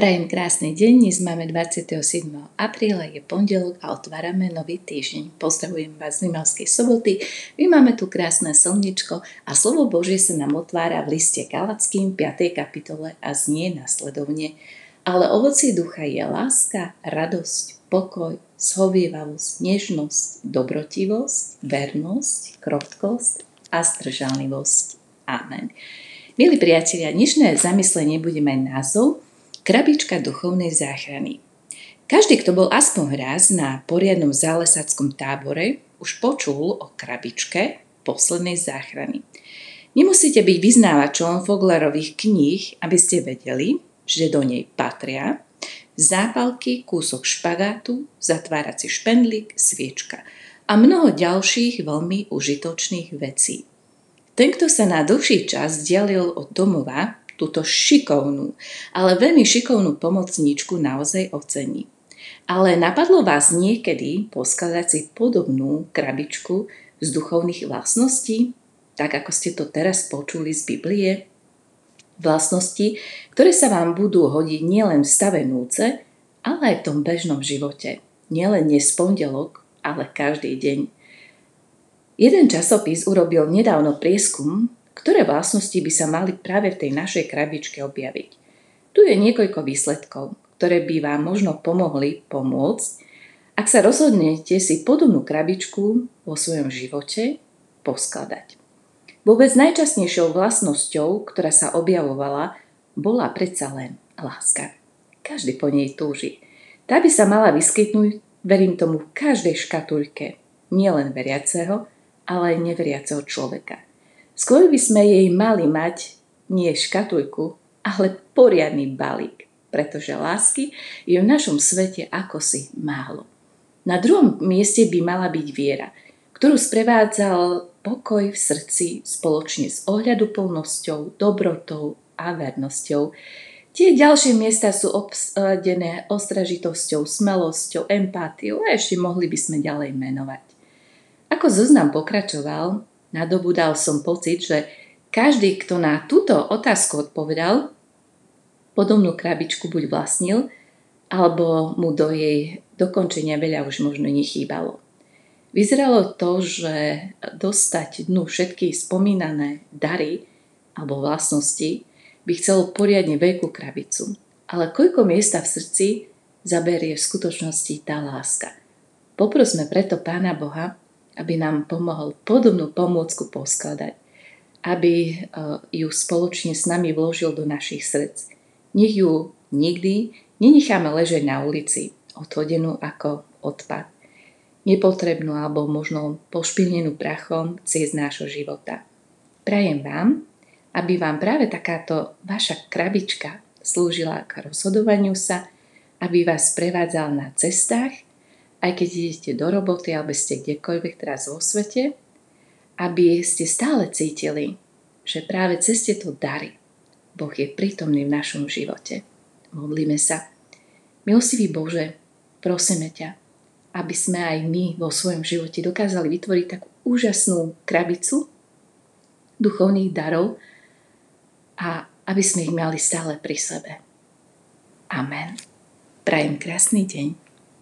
Prajem krásny deň, dnes máme 27. apríla, je pondelok a otvárame nový týždeň. Pozdravujem vás z Vymalskej soboty, my máme tu krásne slniečko a slovo Božie sa nám otvára v liste Galackým 5. kapitole a znie nasledovne. Ale ovocie ducha je láska, radosť, pokoj, zhovievavosť, nežnosť, dobrotivosť, vernosť, krotkosť a zdržanlivosť. Amen. Milí priatelia, dnešné zamyslenie bude mať názov Krabička duchovnej záchrany. Každý, kto bol aspoň raz na poriadnom zálesackom tábore, už počul o krabičke poslednej záchrany. Nemusíte byť vyznávačom Foglerových kníh, aby ste vedeli, že do nej patria zápalky, kúsok špagátu, zatvárací špendlík, sviečka a mnoho ďalších veľmi užitočných vecí. Ten, kto sa na dlhší čas dialil od domova, túto šikovnú, ale veľmi šikovnú pomocníčku naozaj ocení. Ale napadlo vás niekedy poskladať si podobnú krabičku z duchovných vlastností, tak ako ste to teraz počuli z Biblie? Vlastnosti, ktoré sa vám budú hodiť nielen v stave núdze, ale aj v tom bežnom živote. Nielen dnes pondelok, ale každý deň. Jeden časopis urobil nedávno prieskum, ktoré vlastnosti by sa mali práve v tej našej krabičke objaviť. Tu je niekoľko výsledkov, ktoré by vám možno pomôcť, ak sa rozhodnete si podobnú krabičku vo svojom živote poskladať. Vôbec najčastejšou vlastnosťou, ktorá sa objavovala, bola predsa len láska. Každý po nej túži. Tá by sa mala vyskytnúť, verím tomu, v každej škatulke, nielen veriaceho, ale aj neveriaceho človeka. Skôr by sme jej mali mať nie škatujku, ale poriadny balík, pretože lásky je v našom svete akosi málo. Na druhom mieste by mala byť viera, ktorú sprevádzal pokoj v srdci spoločne s ohľaduplnosťou, dobrotou a vernosťou. Tie ďalšie miesta sú obsadené ostražitosťou, smelosťou, empátiou a ešte mohli by sme ďalej menovať. Ako zoznam pokračoval, nadobudal som pocit, že každý, kto na túto otázku odpovedal, podobnú krabičku buď vlastnil, alebo mu do jej dokončenia veľa už možno nechýbalo. Vyzeralo to, že dostať dnu všetky spomínané dary alebo vlastnosti by chcelo poriadne veľkú krabicu. Ale koľko miesta v srdci zaberie v skutočnosti tá láska? Poprosme preto Pána Boha, aby nám pomohol podobnú pomôcku poskladať, aby ju spoločne s nami vložil do našich srdc. Nech ju nikdy nenecháme ležať na ulici, odhodenú ako odpad, nepotrebnú alebo možno pošpinenú prachom cez nášho života. Prajem vám, aby vám práve takáto vaša krabička slúžila k rozhodovaniu sa, aby vás prevádzal na cestách, aj keď idete do roboty, alebo ste kdekoľvek teraz vo svete, aby ste stále cítili, že práve cez tieto dary Boh je prítomný v našom živote. Modlíme sa. Milostivý Bože, prosíme ťa, aby sme aj my vo svojom živote dokázali vytvoriť takú úžasnú krabicu duchovných darov a aby sme ich mali stále pri sebe. Amen. Prajem krásny deň.